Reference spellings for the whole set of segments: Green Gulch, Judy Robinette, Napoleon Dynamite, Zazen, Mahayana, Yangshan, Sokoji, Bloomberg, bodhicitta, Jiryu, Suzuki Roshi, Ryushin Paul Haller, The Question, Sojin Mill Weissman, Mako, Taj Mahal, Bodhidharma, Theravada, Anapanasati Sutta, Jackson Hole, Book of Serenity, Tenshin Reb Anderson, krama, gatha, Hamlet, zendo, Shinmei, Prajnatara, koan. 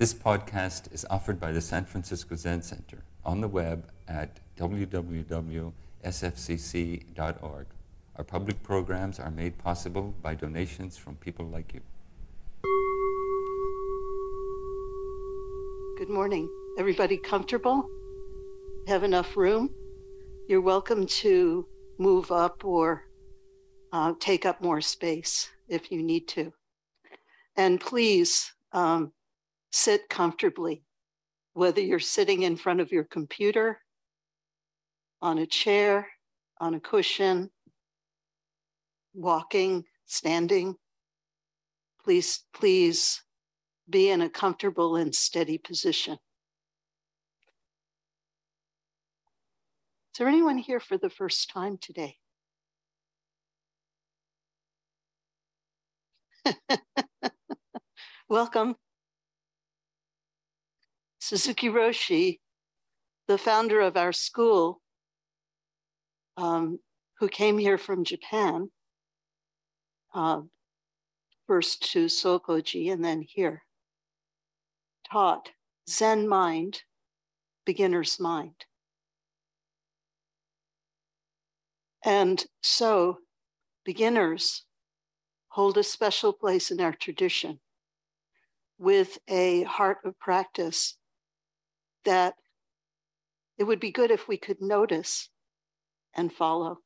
This podcast is offered by the San Francisco Zen Center on the web at www.sfcc.org. Our public programs are made possible by donations from people like you. Good morning. Everybody comfortable? Have enough room? You're welcome to move up or take up more space if you need to. And please, sit comfortably, whether you're sitting in front of your computer, on a chair, on a cushion, walking, standing. Please be in a comfortable and steady position. Is there anyone here for the first time today? Welcome. Suzuki Roshi, the founder of our school, who came here from Japan, first to Sokoji and then here, taught Zen mind, beginner's mind. And so beginners hold a special place in our tradition with a heart of practice that it would be good if we could notice and follow.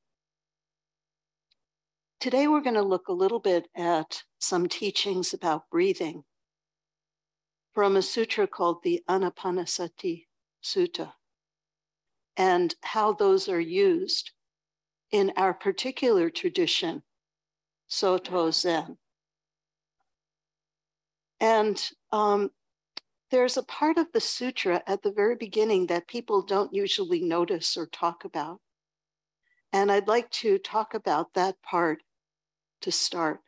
Today, we're going to look a little bit at some teachings about breathing from a sutra called the Anapanasati Sutta and how those are used in our particular tradition, Soto Zen. And there's a part of the sutra at the very beginning that people don't usually notice or talk about. And I'd like to talk about that part to start.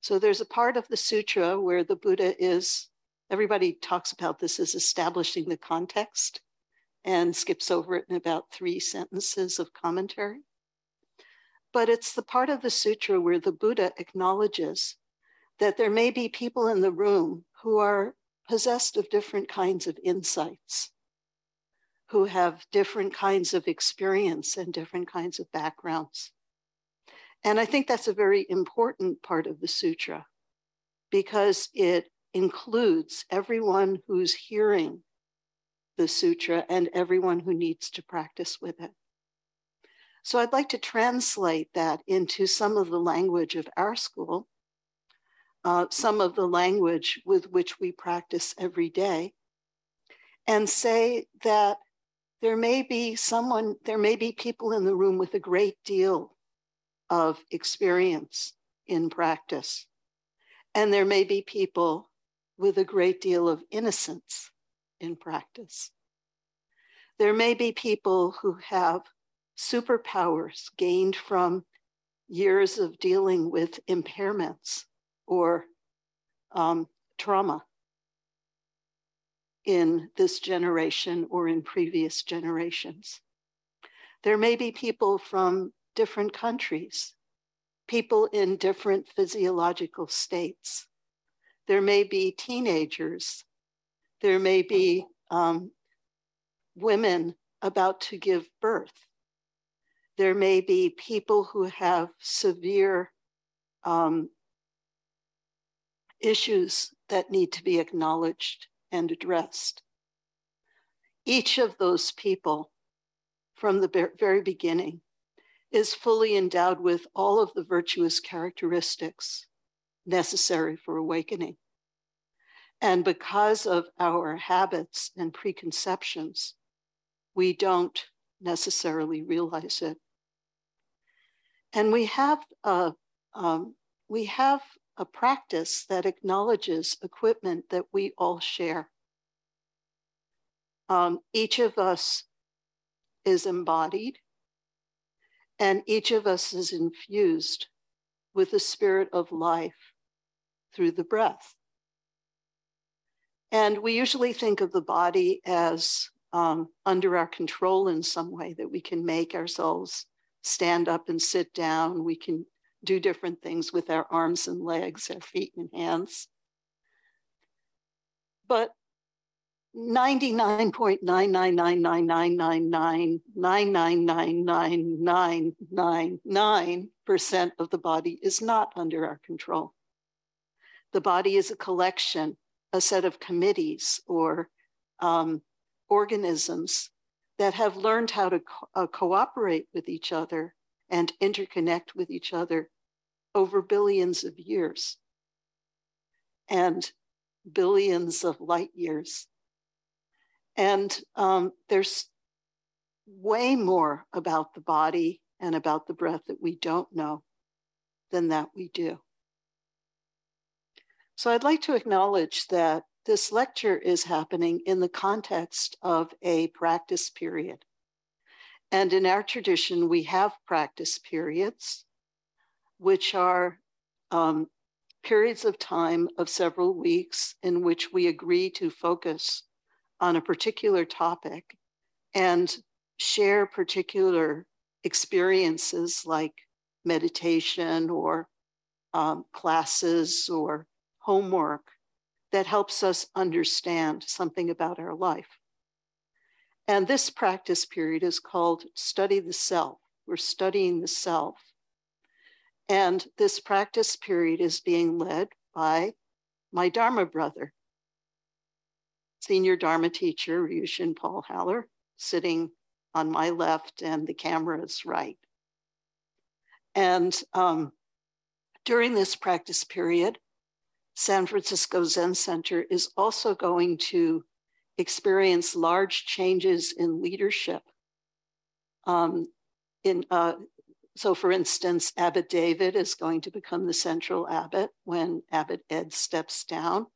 So there's a part of the sutra where the Buddha is, everybody talks about this as establishing the context and skips over it in about 3 sentences of commentary. But it's the part of the sutra where the Buddha acknowledges that there may be people in the room who are possessed of different kinds of insights, who have different kinds of experience and different kinds of backgrounds. And I think that's a very important part of the sutra because it includes everyone who's hearing the sutra and everyone who needs to practice with it. So I'd like to translate that into some of the language of our school, some of the language with which we practice every day, and say that there may be people in the room with a great deal of experience in practice, and there may be people with a great deal of innocence in practice. There may be people who have superpowers gained from years of dealing with impairments or trauma in this generation or in previous generations. There may be people from different countries, people in different physiological states. There may be teenagers. There may be women about to give birth. There may be people who have severe issues that need to be acknowledged and addressed. Each of those people from the very beginning is fully endowed with all of the virtuous characteristics necessary for awakening. And because of our habits and preconceptions, we don't necessarily realize it. And we have a practice that acknowledges equipment that we all share. Each of us is embodied, and each of us is infused with the spirit of life through the breath. And we usually think of the body as under our control in some way, that we can make ourselves stand up and sit down. We can do different things with our arms and legs, our feet and hands. But 99.99999999999% of the body is not under our control. The body is a collection, a set of committees or organisms that have learned how to cooperate with each other and interconnect with each other over billions of years and billions of light years. And there's way more about the body and about the breath that we don't know than that we do. So I'd like to acknowledge that this lecture is happening in the context of a practice period. And in our tradition, we have practice periods, which are periods of time of several weeks in which we agree to focus on a particular topic and share particular experiences like meditation or classes or homework that helps us understand something about our life. And this practice period is called Study the Self. We're studying the self. And this practice period is being led by my Dharma brother, senior Dharma teacher, Ryushin Paul Haller, sitting on my left and the camera's right. And during this practice period, San Francisco Zen Center is also going to experience large changes in leadership. So for instance, Abbot David is going to become the central abbot when Abbot Ed steps down.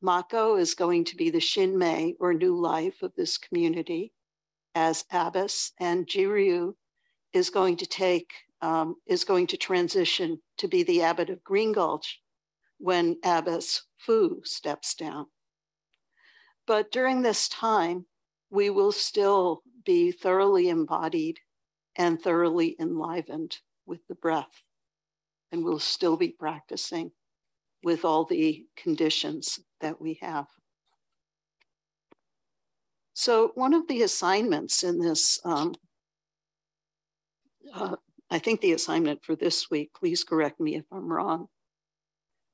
Mako is going to be the Shinmei, or new life, of this community as abbess, and Jiryu is going to transition to be the abbot of Green Gulch when Abbess Fu steps down. But during this time, we will still be thoroughly embodied and thoroughly enlivened with the breath. And we'll still be practicing with all the conditions that we have. So one of the assignments in this, I think the assignment for this week, please correct me if I'm wrong,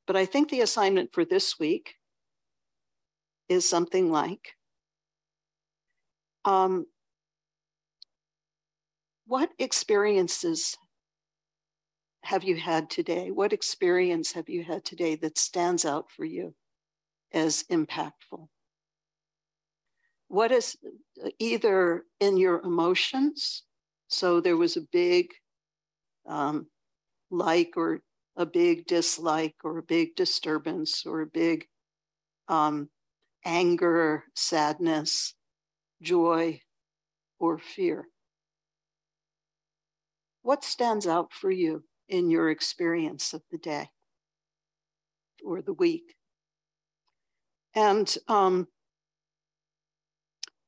but I think the assignment for this week is something like, what experiences have you had today? What experience have you had today that stands out for you as impactful? What is either in your emotions? So there was a big like or a big dislike or a big disturbance or a big anger, sadness, joy, or fear. What stands out for you in your experience of the day or the week? And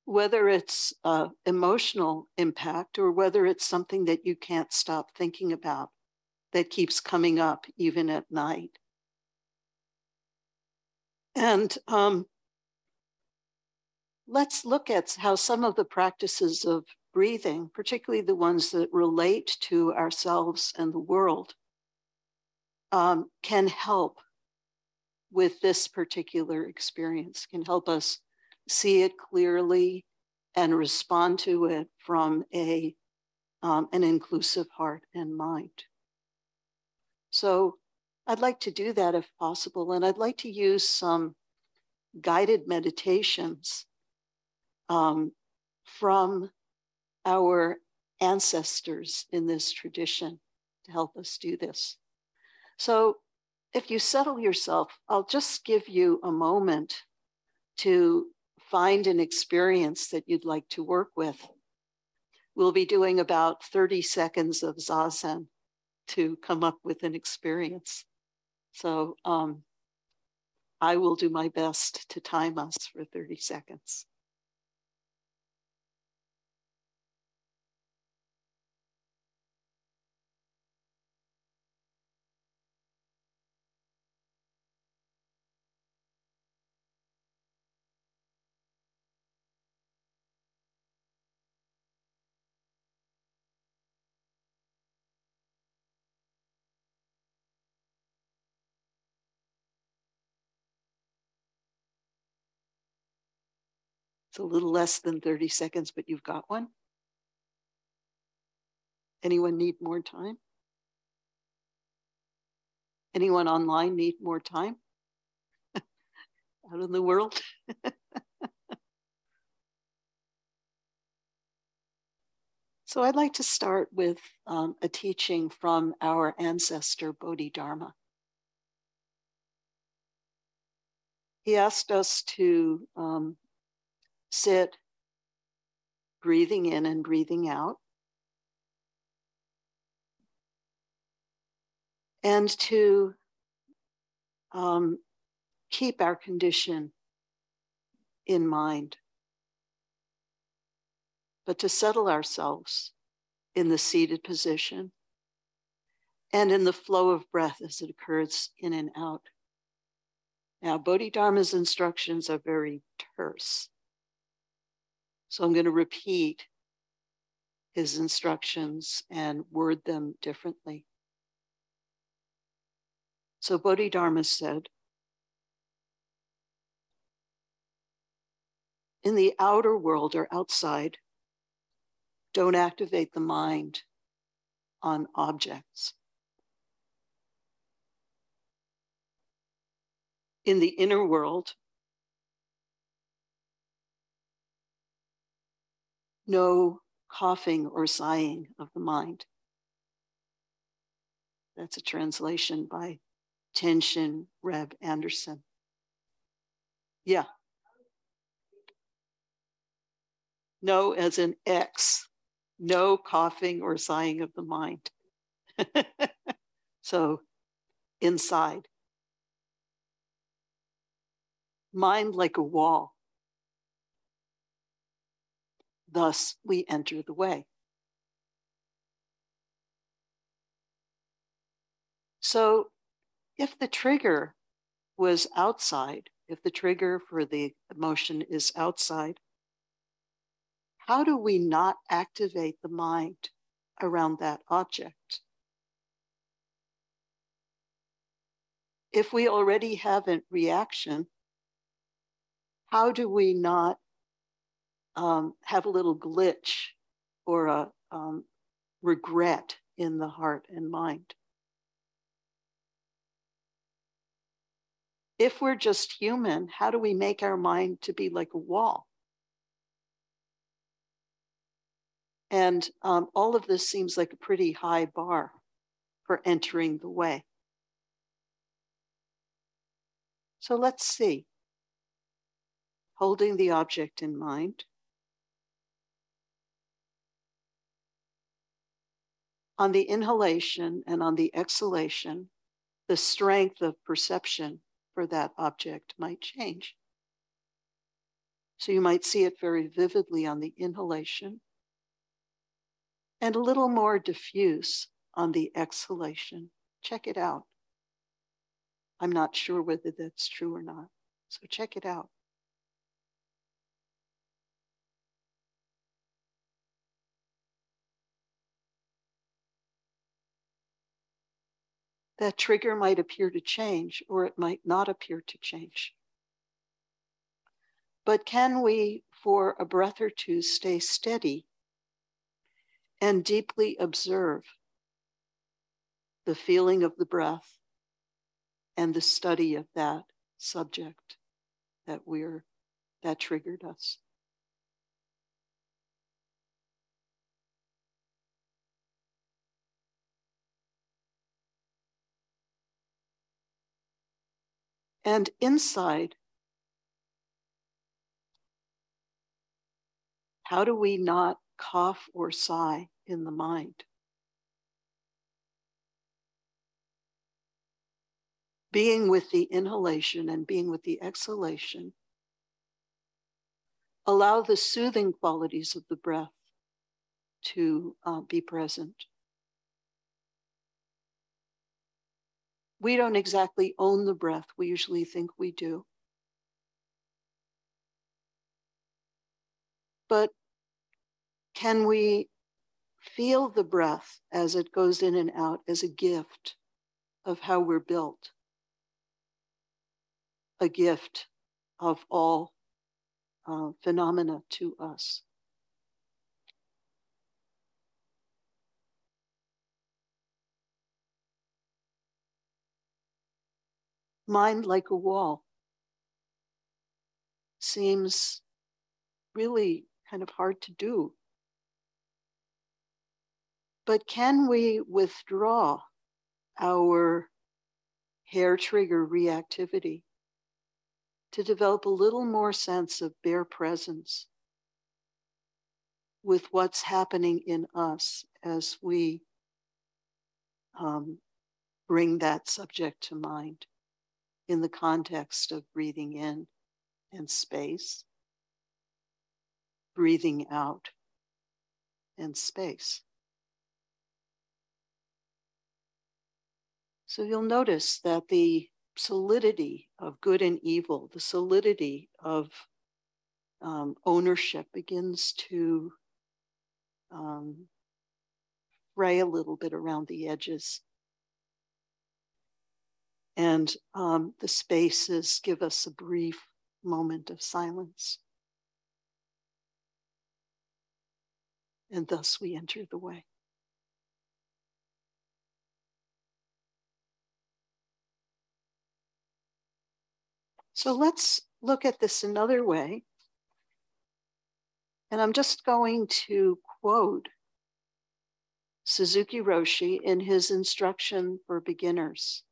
whether it's emotional impact or whether it's something that you can't stop thinking about, that keeps coming up even at night. And let's look at how some of the practices of breathing, particularly the ones that relate to ourselves and the world, can help with this particular experience, can help us see it clearly and respond to it from an inclusive heart and mind. So I'd like to do that if possible, and I'd like to use some guided meditations from our ancestors in this tradition to help us do this. So if you settle yourself, I'll just give you a moment to find an experience that you'd like to work with. We'll be doing about 30 seconds of Zazen to come up with an experience. So I will do my best to time us for 30 seconds. It's a little less than 30 seconds, but you've got one. Anyone need more time? Anyone online need more time? Out in the world? So I'd like to start with a teaching from our ancestor, Bodhidharma. He asked us to sit, breathing in and breathing out, and to keep our condition in mind, but to settle ourselves in the seated position and in the flow of breath as it occurs in and out. Now, Bodhidharma's instructions are very terse, so I'm going to repeat his instructions and word them differently. So Bodhidharma said, in the outer world or outside, don't activate the mind on objects. In the inner world, no coughing or sighing of the mind. That's a translation by Tenshin Reb Anderson. Yeah. No, as an X, no coughing or sighing of the mind. So inside. Mind like a wall. Thus we enter the way. So if the trigger was outside, if the trigger for the emotion is outside, how do we not activate the mind around that object? If we already have a reaction, how do we not have a little glitch or a regret in the heart and mind? If we're just human, how do we make our mind to be like a wall? And all of this seems like a pretty high bar for entering the way. So let's see. Holding the object in mind. On the inhalation and on the exhalation, the strength of perception for that object might change. So you might see it very vividly on the inhalation and a little more diffuse on the exhalation. Check it out. I'm not sure whether that's true or not, so check it out. That trigger might appear to change, or it might not appear to change. But can we, for a breath or two, stay steady and deeply observe the feeling of the breath and the study of that subject that triggered us? And inside, how do we not cough or sigh in the mind? Being with the inhalation and being with the exhalation, allow the soothing qualities of the breath to be present. We don't exactly own the breath. We usually think we do. But can we feel the breath as it goes in and out as a gift of how we're built? A gift of all phenomena to us. Mind like a wall seems really kind of hard to do. But can we withdraw our hair trigger reactivity to develop a little more sense of bare presence with what's happening in us as we bring that subject to mind in the context of breathing in and space, breathing out and space? So you'll notice that the solidity of good and evil, the solidity of ownership begins to fray a little bit around the edges. And the spaces give us a brief moment of silence. And thus we enter the way. So let's look at this another way. And I'm just going to quote Suzuki Roshi in his instruction for beginners.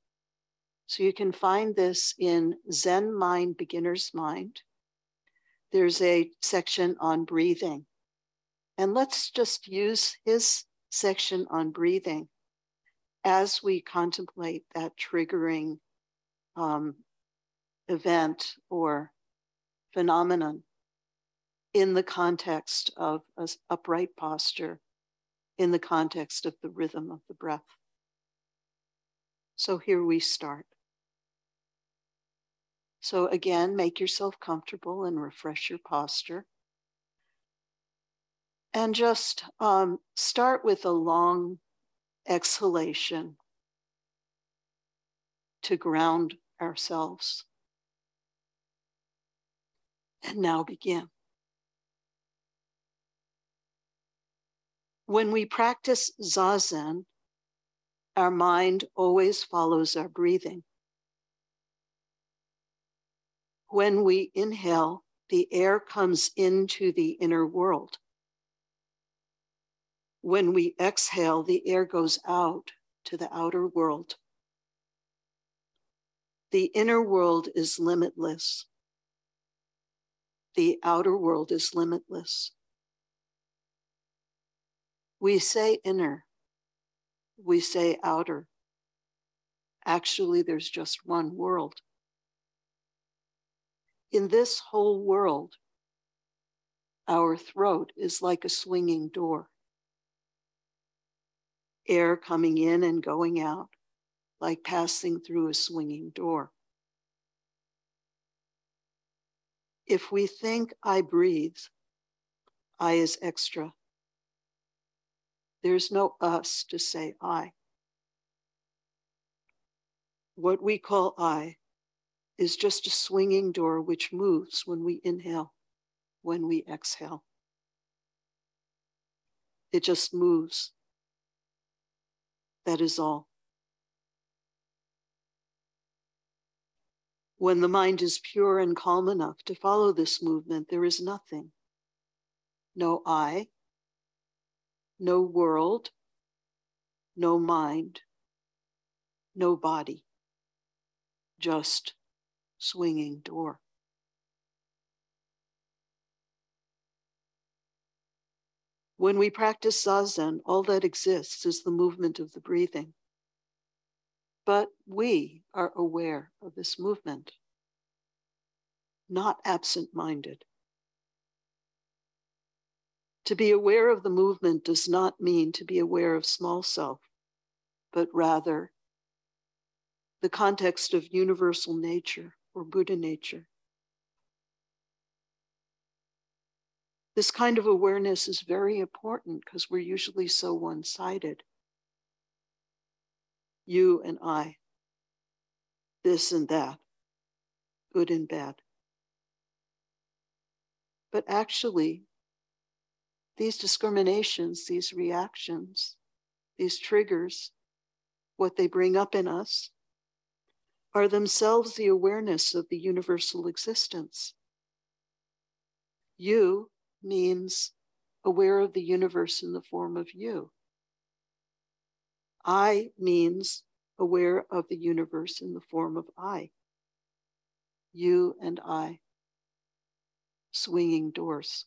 So you can find this in Zen Mind, Beginner's Mind. There's a section on breathing. And let's just use his section on breathing as we contemplate that triggering event or phenomenon in the context of an upright posture, in the context of the rhythm of the breath. So here we start. So again, make yourself comfortable and refresh your posture. And just start with a long exhalation to ground ourselves. And now begin. When we practice Zazen, our mind always follows our breathing. When we inhale, the air comes into the inner world. When we exhale, the air goes out to the outer world. The inner world is limitless. The outer world is limitless. We say inner, we say outer. Actually, there's just one world. In this whole world, our throat is like a swinging door. Air coming in and going out, like passing through a swinging door. If we think I breathe, I is extra. There's no us to say I. What we call I is just a swinging door which moves when we inhale, when we exhale. It just moves. That is all. When the mind is pure and calm enough to follow this movement, there is nothing. No I, no world, no mind, no body, just swinging door. When we practice Zazen, all that exists is the movement of the breathing. But we are aware of this movement, not absent-minded. To be aware of the movement does not mean to be aware of small self, but rather the context of universal nature or Buddha nature. This kind of awareness is very important because we're usually so one-sided. You and I, this and that, good and bad. But actually, these discriminations, these reactions, these triggers, what they bring up in us, are themselves the awareness of the universal existence. You means aware of the universe in the form of you. I means aware of the universe in the form of I. You and I, swinging doors.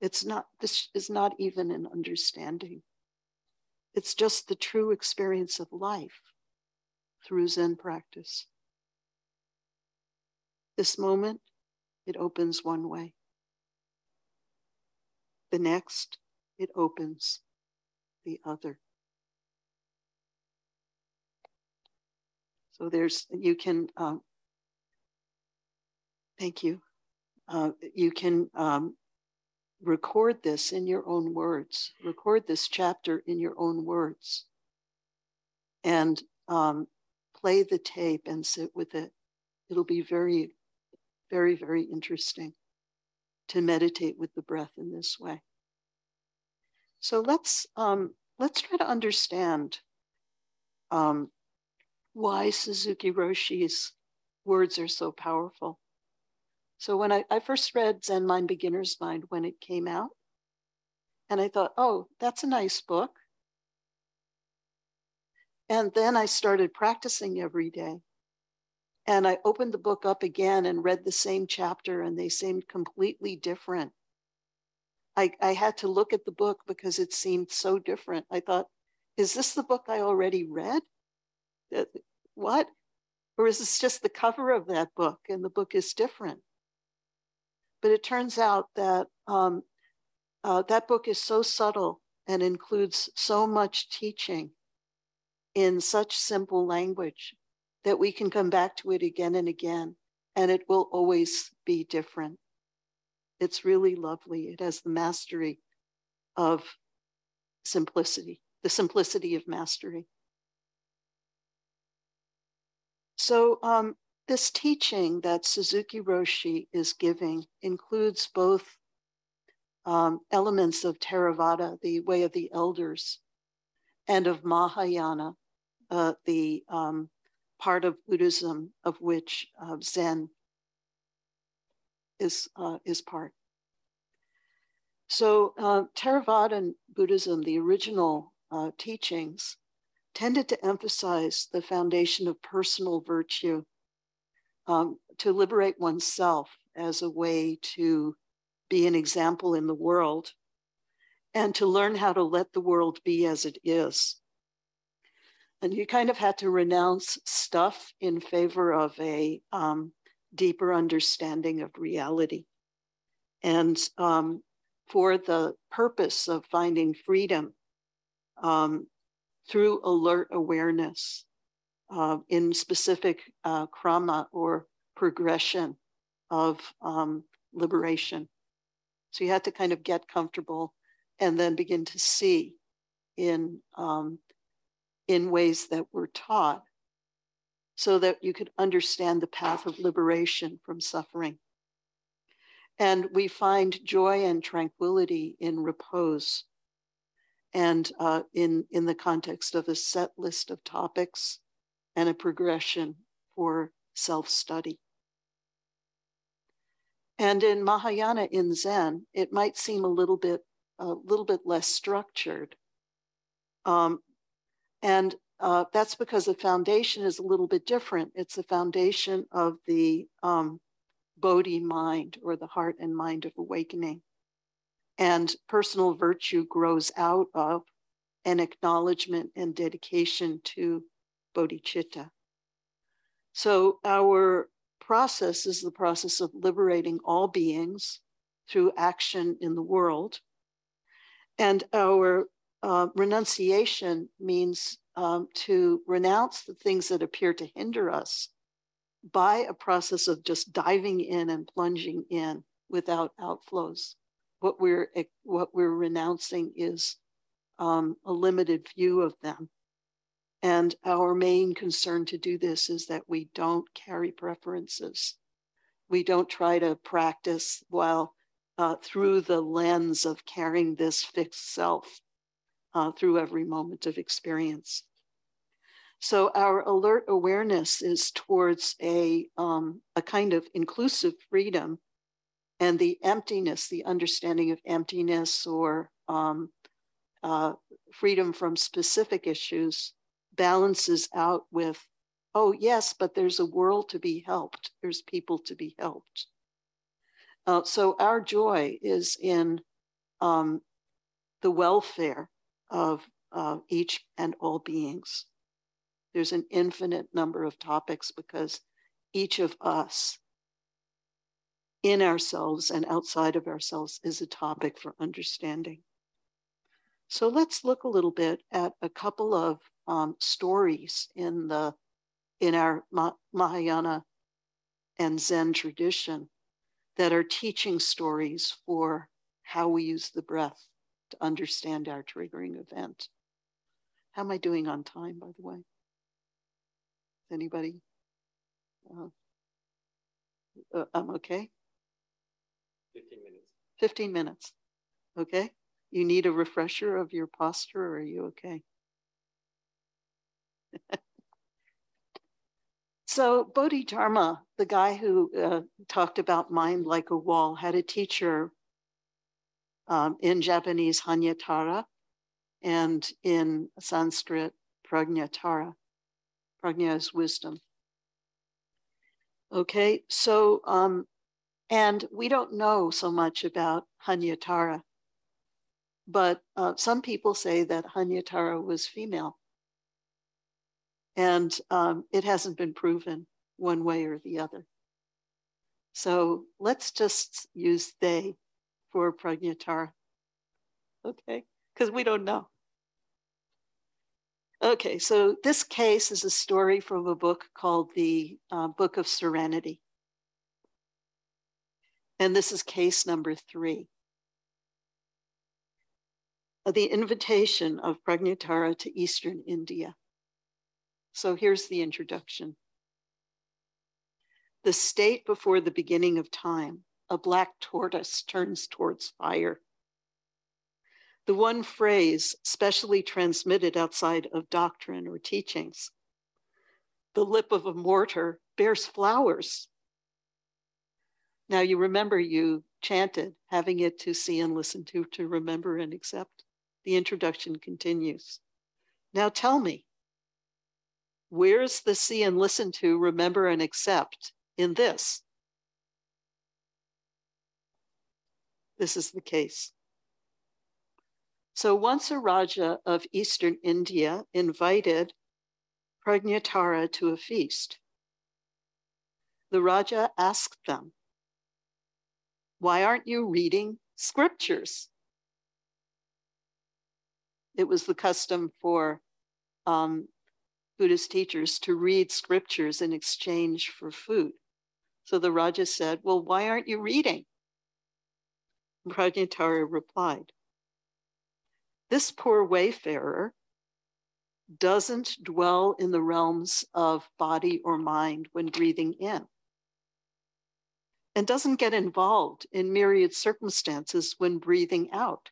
It's not, this is not even an understanding. It's just the true experience of life through Zen practice. This moment, it opens one way. The next, it opens the other. So there's, you can, thank you. You can record this in your own words, record this chapter in your own words, and play the tape and sit with it. It'll be very, very, very interesting to meditate with the breath in this way. So let's try to understand why Suzuki Roshi's words are so powerful. So when I first read Zen Mind, Beginner's Mind when it came out, and I thought, oh, that's a nice book. And then I started practicing every day. And I opened the book up again and read the same chapter, and they seemed completely different. I had to look at the book because it seemed so different. I thought, is this the book I already read? What? Or is this just the cover of that book and the book is different? But it turns out that that book is so subtle and includes so much teaching in such simple language that we can come back to it again and again, and it will always be different. It's really lovely. It has the mastery of simplicity, the simplicity of mastery. So this teaching that Suzuki Roshi is giving includes both elements of Theravada, the way of the elders, and of Mahayana, the part of Buddhism of which Zen is part. So Theravada Buddhism, the original teachings, tended to emphasize the foundation of personal virtue, to liberate oneself as a way to be an example in the world and to learn how to let the world be as it is. And you kind of had to renounce stuff in favor of a deeper understanding of reality. And for the purpose of finding freedom, through alert awareness in specific krama or progression of liberation. So you had to kind of get comfortable and then begin to see in ways that were taught so that you could understand the path of liberation from suffering. And we find joy and tranquility in repose, and in the context of a set list of topics and a progression for self-study. And in Mahayana, in Zen, it might seem a little bit less structured. And that's because the foundation is a little bit different. It's the foundation of the Bodhi mind, or the heart and mind of awakening. And personal virtue grows out of an acknowledgement and dedication to bodhicitta. So our process is the process of liberating all beings through action in the world. And our renunciation means to renounce the things that appear to hinder us by a process of just diving in and plunging in without outflows. What we're renouncing is a limited view of them. And our main concern to do this is that we don't carry preferences. We don't try to practice while through the lens of carrying this fixed self through every moment of experience. So our alert awareness is towards a kind of inclusive freedom, and the emptiness, the understanding of emptiness or freedom from specific issues balances out with, oh yes, but there's a world to be helped. There's people to be helped. So our joy is in the welfare of each and all beings. There's an infinite number of topics because each of us in ourselves and outside of ourselves is a topic for understanding. So let's look a little bit at a couple of stories in our Mahayana and Zen tradition that are teaching stories for how we use the breath to understand our triggering event. How am I doing on time, by the way? Anybody? I'm okay? 15 minutes. 15 minutes, okay? You need a refresher of your posture, or are you okay? So Bodhidharma, the guy who talked about mind like a wall, had a teacher in Japanese, Hanyatara, and in Sanskrit, Prajnatara. Prajna is wisdom. Okay, so, and we don't know so much about Hanyatara, but some people say that Hanyatara was female. And it hasn't been proven one way or the other. So let's just use they for Prajnatara, okay? Because we don't know. Okay, so this case is a story from a book called the Book of Serenity. And this is case number 3. The invitation of Prajnatara to Eastern India. So here's the introduction. The state before the beginning of time, a black tortoise turns towards fire. The one phrase specially transmitted outside of doctrine or teachings. The lip of a mortar bears flowers. Now you remember you chanted, having it to see and listen to remember and accept. The introduction continues. Now tell me, where's the see and listen to, remember and accept in this? This is the case. So once a Raja of Eastern India invited Prajnatara to a feast. The Raja asked them, why aren't you reading scriptures? It was the custom for Buddhist teachers to read scriptures in exchange for food. So the Raja said, well, why aren't you reading? Prajnatara replied, this poor wayfarer doesn't dwell in the realms of body or mind when breathing in, and doesn't get involved in myriad circumstances when breathing out.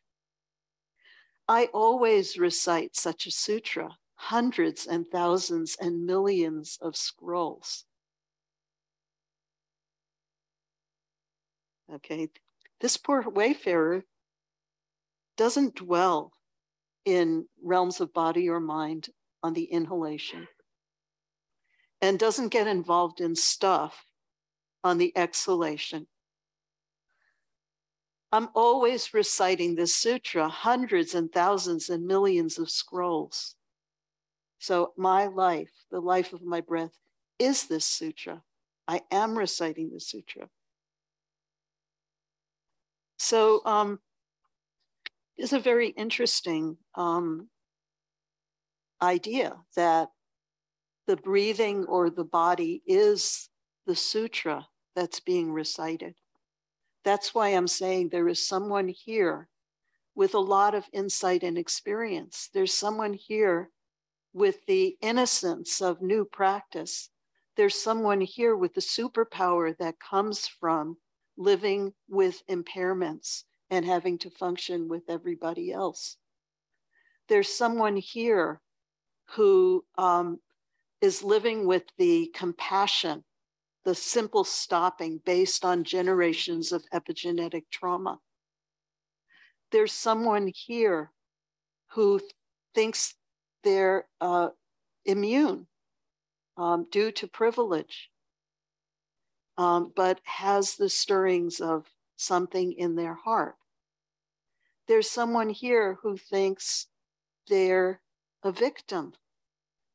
I always recite such a sutra, hundreds and thousands and millions of scrolls. Okay, this poor wayfarer doesn't dwell in realms of body or mind on the inhalation, and doesn't get involved in stuff on the exhalation. I'm always reciting this sutra, hundreds and thousands and millions of scrolls. So my life, the life of my breath, is this sutra. I am reciting the sutra. So it's a very interesting idea that the breathing or the body is the sutra that's being recited. That's why I'm saying there is someone here with a lot of insight and experience. There's someone here with the innocence of new practice there's someone here with the superpower that comes from living with impairments and having to function with everybody else. There's someone here who is living with the compassion, the simple stopping based on generations of epigenetic trauma. There's someone here who thinks they're immune due to privilege, but has the stirrings of something in their heart. There's someone here who thinks they're a victim,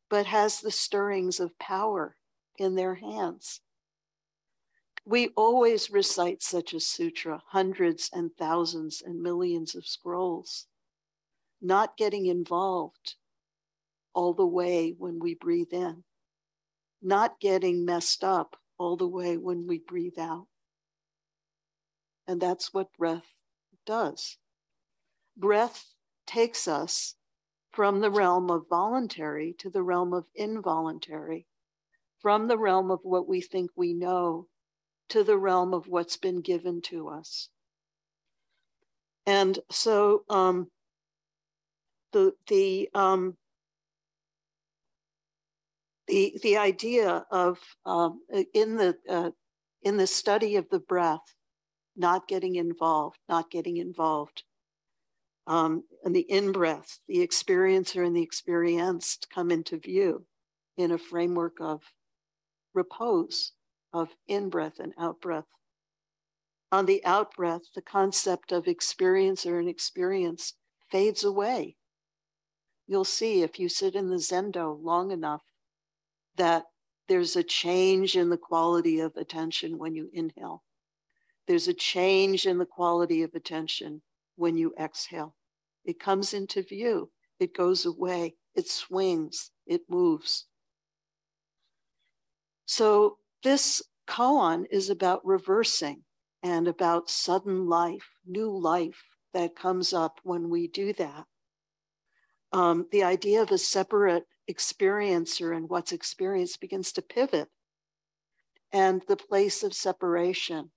but has the stirrings of power in their hands. We always recite such a sutra, hundreds and thousands and millions of scrolls, not getting involved all the way when we breathe in, not getting messed up all the way when we breathe out. And that's what breath does. Breath takes us from the realm of voluntary to the realm of involuntary, from the realm of what we think we know to the realm of what's been given to us. And so the idea of in the study of the breath, not getting involved, and the in-breath, the experiencer and the experienced come into view in a framework of repose, of in-breath and out-breath. On the out-breath, the concept of experiencer and experienced fades away. You'll see if you sit in the zendo long enough that there's a change in the quality of attention when you inhale. There's a change in the quality of attention when you exhale. It comes into view, it goes away, it swings, it moves. So this koan is about reversing and about sudden life, new life that comes up when we do that. The idea of a separate experiencer and what's experienced begins to pivot, and the place of separation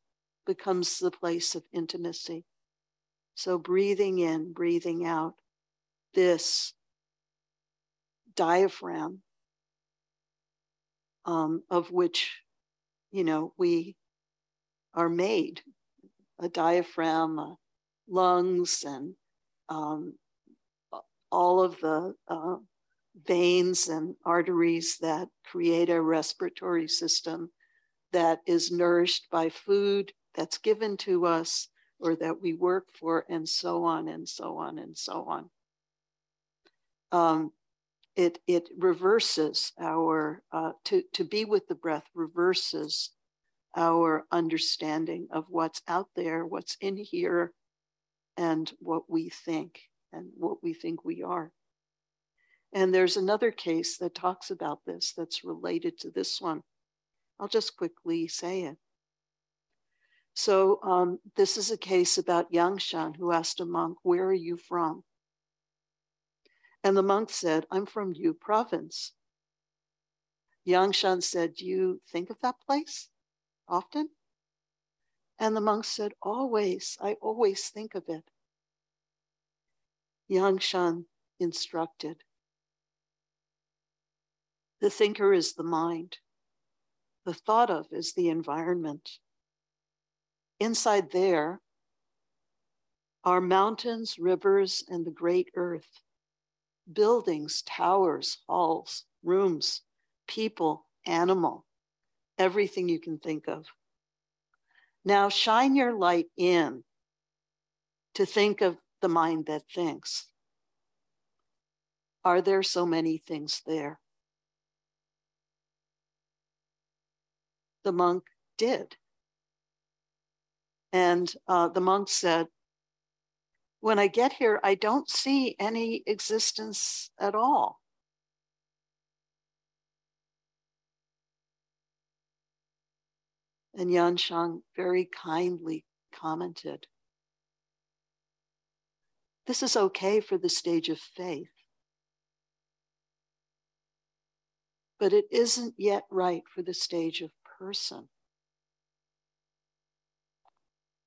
becomes the place of intimacy. So breathing in, breathing out, this diaphragm of which, you know, we are made, a diaphragm, lungs, and all of the veins and arteries that create a respiratory system that is nourished by food that's given to us, or that we work for, and so on and so on and so on. It reverses our, to be with the breath reverses our understanding of what's out there, what's in here, and what we think we are. And there's another case that talks about this that's related to this one. I'll just quickly say it. So this is a case about Yangshan, who asked a monk, "Where are you from?" And the monk said, "I'm from Yu province." Yangshan said, "Do you think of that place often?" And the monk said, "Always, I always think of it." Yangshan instructed, "The thinker is the mind. The thought of is the environment. Inside there are mountains, rivers, and the great earth, buildings, towers, halls, rooms, people, animal, everything you can think of. Now shine your light in to think of the mind that thinks. Are there so many things there?" The monk did. And the monk said, "When I get here, I don't see any existence at all." And Yangshan very kindly commented, "This is okay for the stage of faith. but it isn't yet right for the stage of person.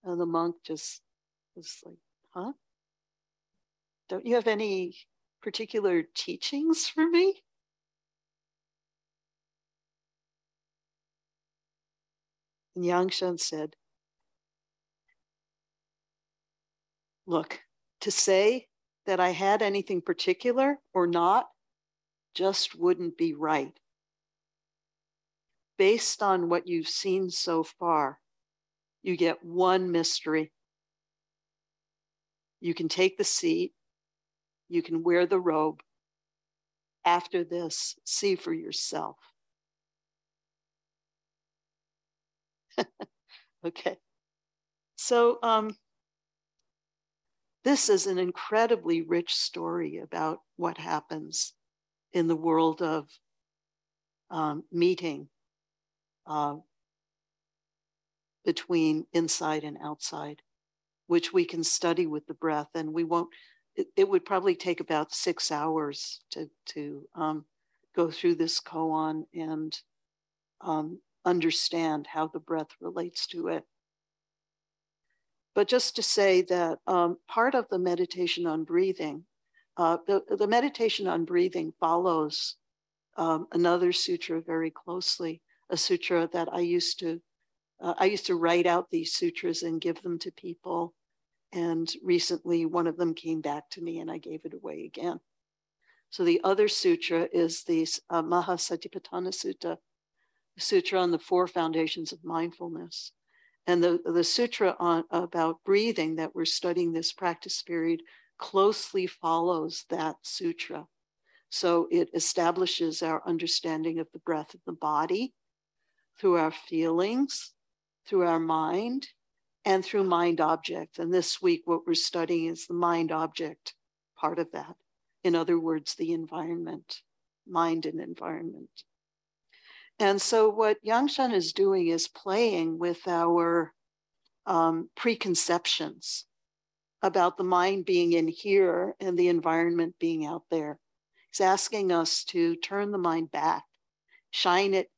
And the monk just was like, huh? Don't you have any particular teachings for me? And Yangshan said, look, to say that I had anything particular or not just wouldn't be right. Based on what you've seen so far, you get one mystery. You can take the seat. You can wear the robe. After this, see for yourself. Okay. So this is an incredibly rich story about what happens in the world of meeting between inside and outside, which we can study with the breath. And we won't, it would probably take about 6 hours to go through this koan and understand how the breath relates to it. But just to say that part of the meditation on breathing, the meditation on breathing follows another sutra very closely, a sutra that I used to write out these sutras and give them to people. And recently one of them came back to me and I gave it away again. So the other sutra is the Mahasatipatthana Sutta, sutra on the four foundations of mindfulness. And the sutra about breathing that we're studying this practice period closely follows that sutra. So it establishes our understanding of the breath of the body through our feelings, through our mind, and through mind object. And this week, what we're studying is the mind object part of that. In other words, the environment, mind and environment. And so what Yangshan is doing is playing with our preconceptions about the mind being in here and the environment being out there. He's asking us to turn the mind back, shine it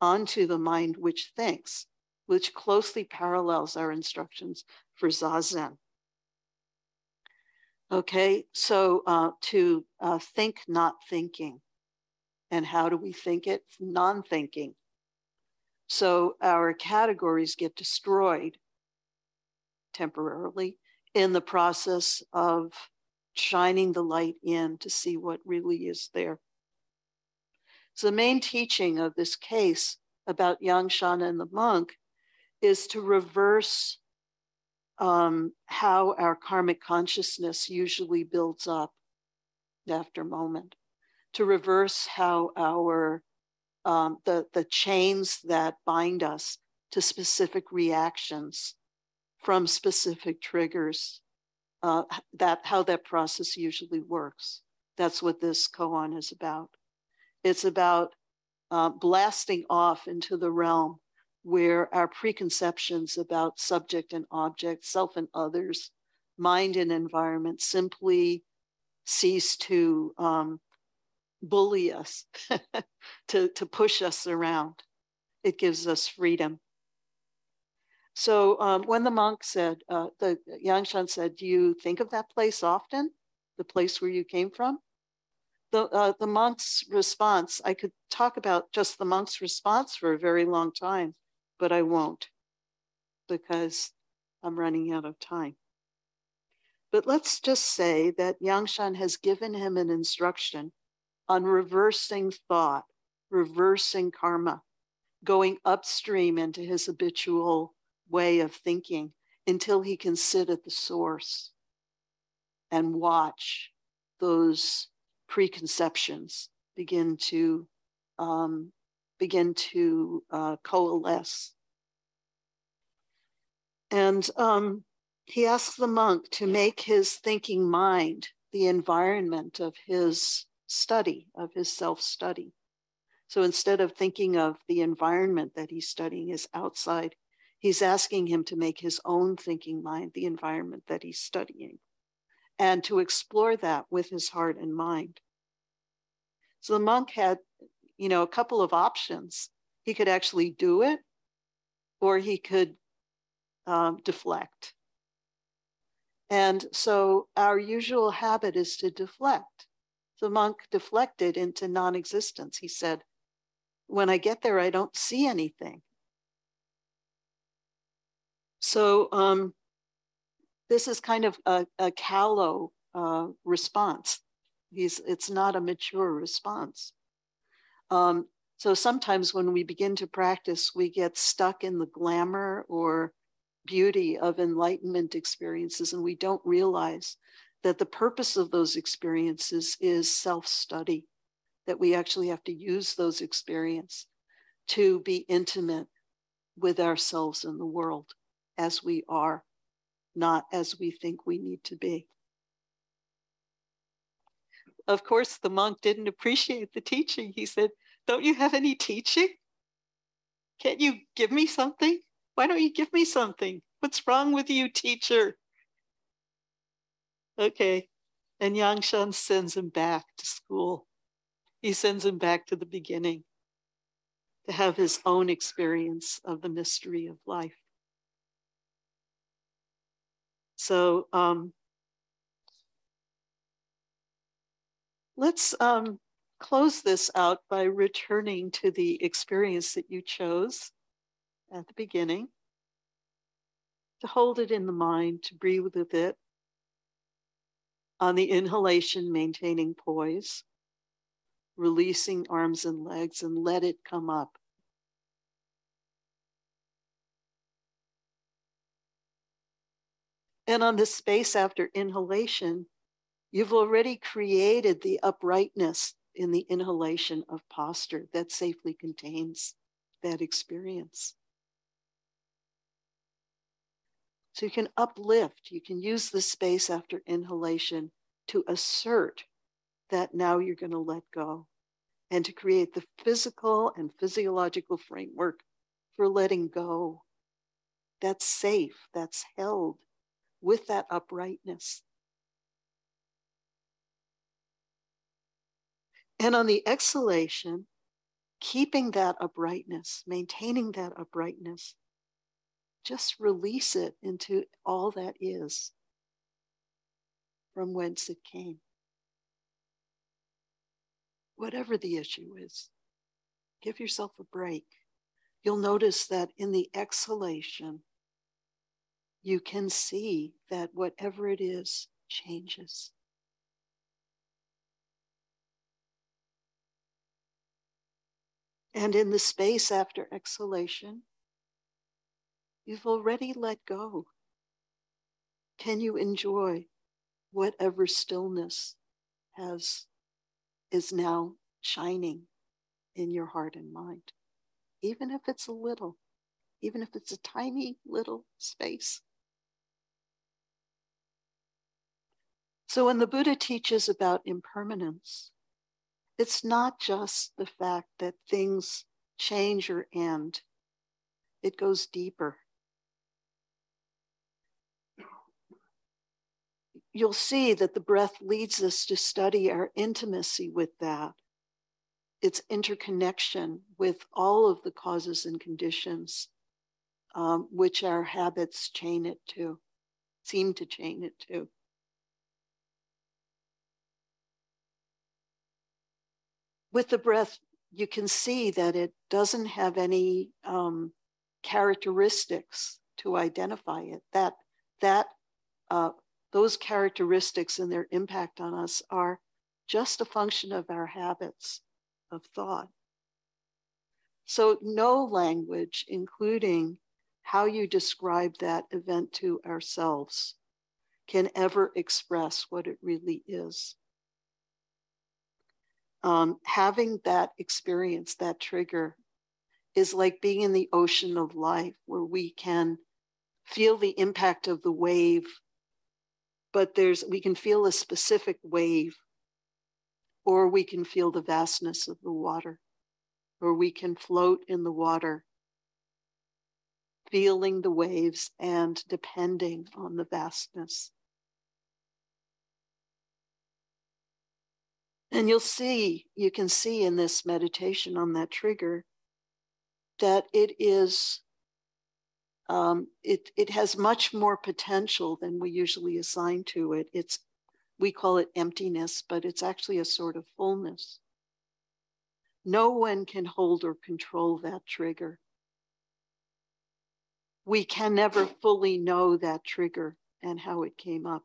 onto the mind which thinks, which closely parallels our instructions for Zazen. Okay, so to think not thinking. And how do we think it? Non-thinking. So our categories get destroyed temporarily in the process of shining the light in to see what really is there. So the main teaching of this case about Yangshan and the monk is to reverse how our karmic consciousness usually builds up after moment. To reverse how our the chains that bind us to specific reactions from specific triggers, how that process usually works. That's what this koan is about. It's about blasting off into the realm where our preconceptions about subject and object, self and others, mind and environment simply cease to bully us, to push us around. It gives us freedom. So when the monk said, Yangshan said, do you think of that place often? The place where you came from? The monk's response, I could talk about just the monk's response for a very long time, but I won't because I'm running out of time. But let's just say that Yangshan has given him an instruction on reversing thought, reversing karma, going upstream into his habitual way of thinking until he can sit at the source and watch those preconceptions begin to coalesce. And he asks the monk to make his thinking mind the environment of his study, of his self-study. So instead of thinking of the environment that he's studying is outside, he's asking him to make his own thinking mind the environment that he's studying and to explore that with his heart and mind. So the monk had you know, a couple of options. He could actually do it, or he could deflect. And so our usual habit is to deflect. The monk deflected into non-existence. He said, when I get there, I don't see anything. So this is kind of a callow response. It's not a mature response. So sometimes when we begin to practice, we get stuck in the glamour or beauty of enlightenment experiences, and we don't realize that the purpose of those experiences is self-study, that we actually have to use those experiences to be intimate with ourselves and the world as we are, not as we think we need to be. Of course, the monk didn't appreciate the teaching. He said, "Don't you have any teaching? Can't you give me something? Why don't you give me something? What's wrong with you, teacher?" Okay, and Yangshan sends him back to school. He sends him back to the beginning to have his own experience of the mystery of life. So let's close this out by returning to the experience that you chose at the beginning, to hold it in the mind, to breathe with it. On the inhalation, maintaining poise, releasing arms and legs, and let it come up. And on the space after inhalation, you've already created the uprightness in the inhalation of posture that safely contains that experience. So you can uplift, you can use the space after inhalation to assert that now you're going to let go, and to create the physical and physiological framework for letting go. That's safe, that's held with that uprightness. And on the exhalation, keeping that uprightness, maintaining that uprightness, just release it into all that is, from whence it came. Whatever the issue is, give yourself a break. You'll notice that in the exhalation, you can see that whatever it is changes. And in the space after exhalation, you've already let go. Can you enjoy whatever stillness is now shining in your heart and mind? Even if it's a little, even if it's a tiny little space. So when the Buddha teaches about impermanence, it's not just the fact that things change or end. It goes deeper. You'll see that the breath leads us to study our intimacy with that, its interconnection with all of the causes and conditions which our habits seem to chain it to. With the breath, you can see that it doesn't have any characteristics to identify it. Those characteristics and their impact on us are just a function of our habits of thought. So no language, including how you describe that event to ourselves, can ever express what it really is. Having that experience, that trigger, is like being in the ocean of life, where we can feel the impact of the wave, but we can feel a specific wave, or we can feel the vastness of the water, or we can float in the water, feeling the waves and depending on the vastness. And you'll see, you can see in this meditation on that trigger that it is, it has much more potential than we usually assign to it. It's, we call it emptiness, but it's actually a sort of fullness. No one can hold or control that trigger. We can never fully know that trigger and how it came up.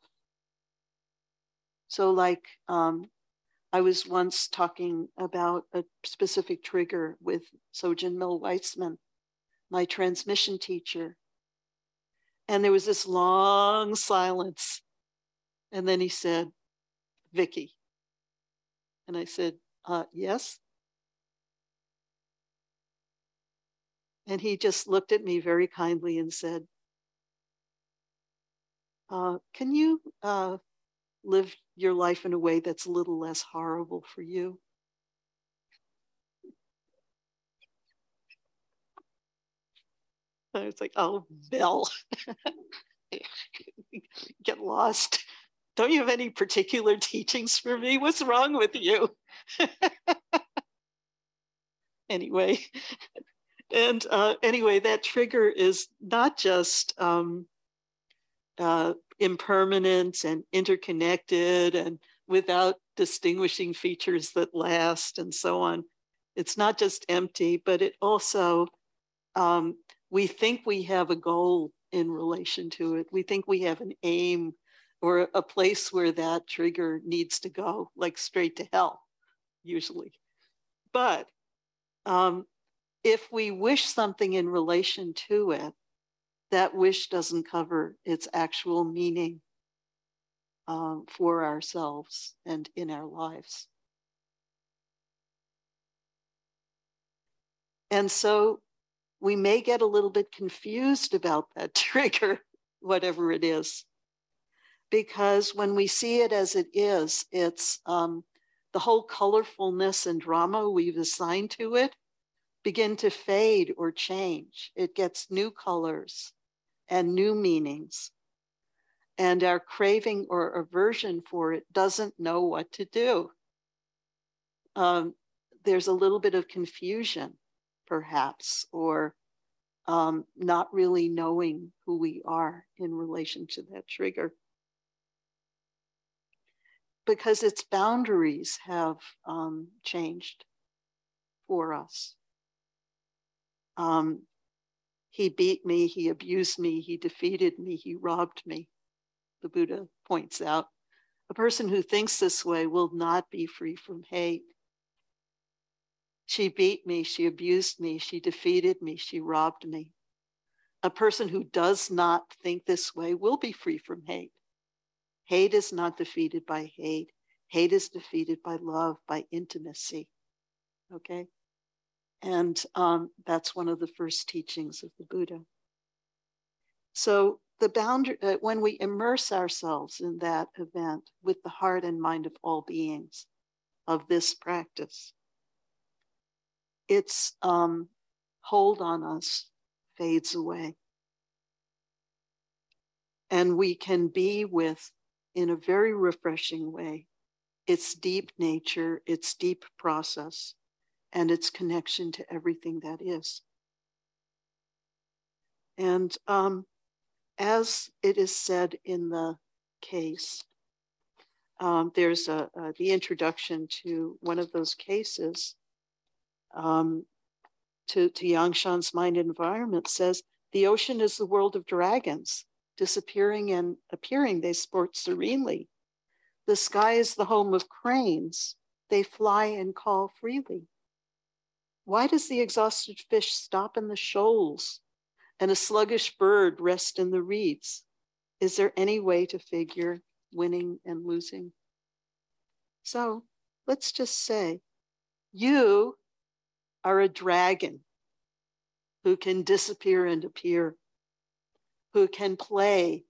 So like, I was once talking about a specific trigger with Sojin Mill Weissman, my transmission teacher. And there was this long silence. And then he said, "Vicky." And I said, "Yes?" And he just looked at me very kindly and said, "Can you live your life in a way that's a little less horrible for you?" I was like, "Oh, Bill, get lost. Don't you have any particular teachings for me? What's wrong with you?" Anyway. And anyway, that trigger is not just impermanent and interconnected and without distinguishing features that last and so on. It's not just empty, but it also, we think we have a goal in relation to it. We think we have an aim or a place where that trigger needs to go, like straight to hell, usually. But, if we wish something in relation to it, that wish doesn't cover its actual meaning for ourselves and in our lives. And so we may get a little bit confused about that trigger, whatever it is, because when we see it as it is, it's the whole colorfulness and drama we've assigned to it begin to fade or change. It gets new colors and new meanings. And our craving or aversion for it doesn't know what to do. There's a little bit of confusion, perhaps, or not really knowing who we are in relation to that trigger. Because its boundaries have changed for us. He beat me, he abused me, he defeated me, he robbed me, the Buddha points out. A person who thinks this way will not be free from hate. She beat me, she abused me, she defeated me, she robbed me. A person who does not think this way will be free from hate. Hate is not defeated by hate. Hate is defeated by love, by intimacy, okay? And that's one of the first teachings of the Buddha. So the boundary, when we immerse ourselves in that event with the heart and mind of all beings of this practice, its hold on us fades away. And we can be with, in a very refreshing way, its deep nature, its deep process, and its connection to everything that is. And as it is said in the case, there's the introduction to one of those cases to Yangshan's mind environment says, the ocean is the world of dragons, disappearing and appearing, they sport serenely. The sky is the home of cranes, they fly and call freely. Why does the exhausted fish stop in the shoals and a sluggish bird rest in the reeds? Is there any way to figure winning and losing? So let's just say, you are a dragon who can disappear and appear, who can play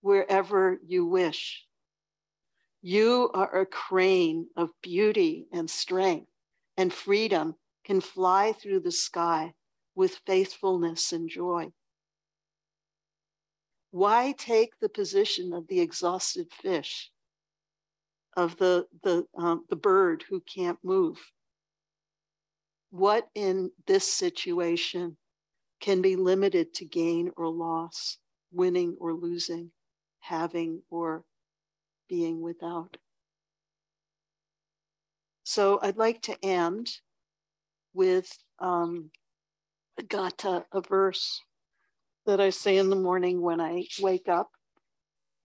wherever you wish. You are a crane of beauty and strength and freedom, can fly through the sky with faithfulness and joy. Why take the position of the exhausted fish of the bird who can't move. What in this situation can be limited to gain or loss, winning or losing, having or being without? So I'd like to end with a gatha, a verse that I say in the morning when I wake up.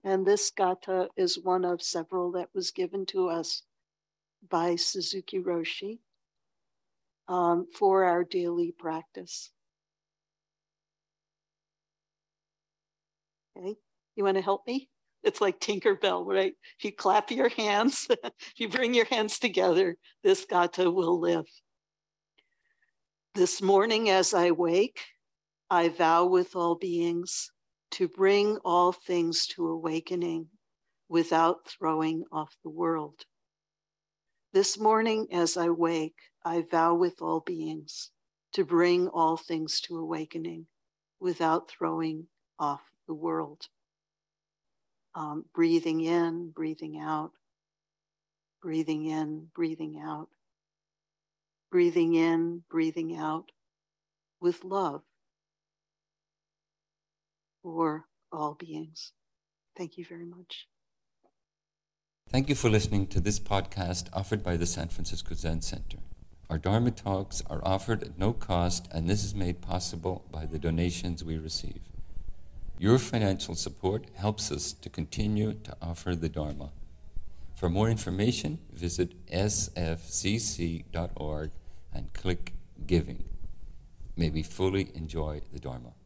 And this gatha is one of several that was given to us by Suzuki Roshi for our daily practice. Okay, you want to help me? It's like Tinkerbell, right? If you clap your hands, if you bring your hands together, this gatha will live. This morning as I wake, I vow with all beings to bring all things to awakening without throwing off the world. This morning as I wake, I vow with all beings to bring all things to awakening without throwing off the world. Breathing in, breathing out, breathing in, breathing out, breathing in, breathing out with love for all beings. Thank you very much. Thank you for listening to this podcast offered by the San Francisco Zen Center. Our Dharma talks are offered at no cost, and this is made possible by the donations we receive. Your financial support helps us to continue to offer the Dharma. For more information, visit sfcc.org and click Giving. May we fully enjoy the Dharma.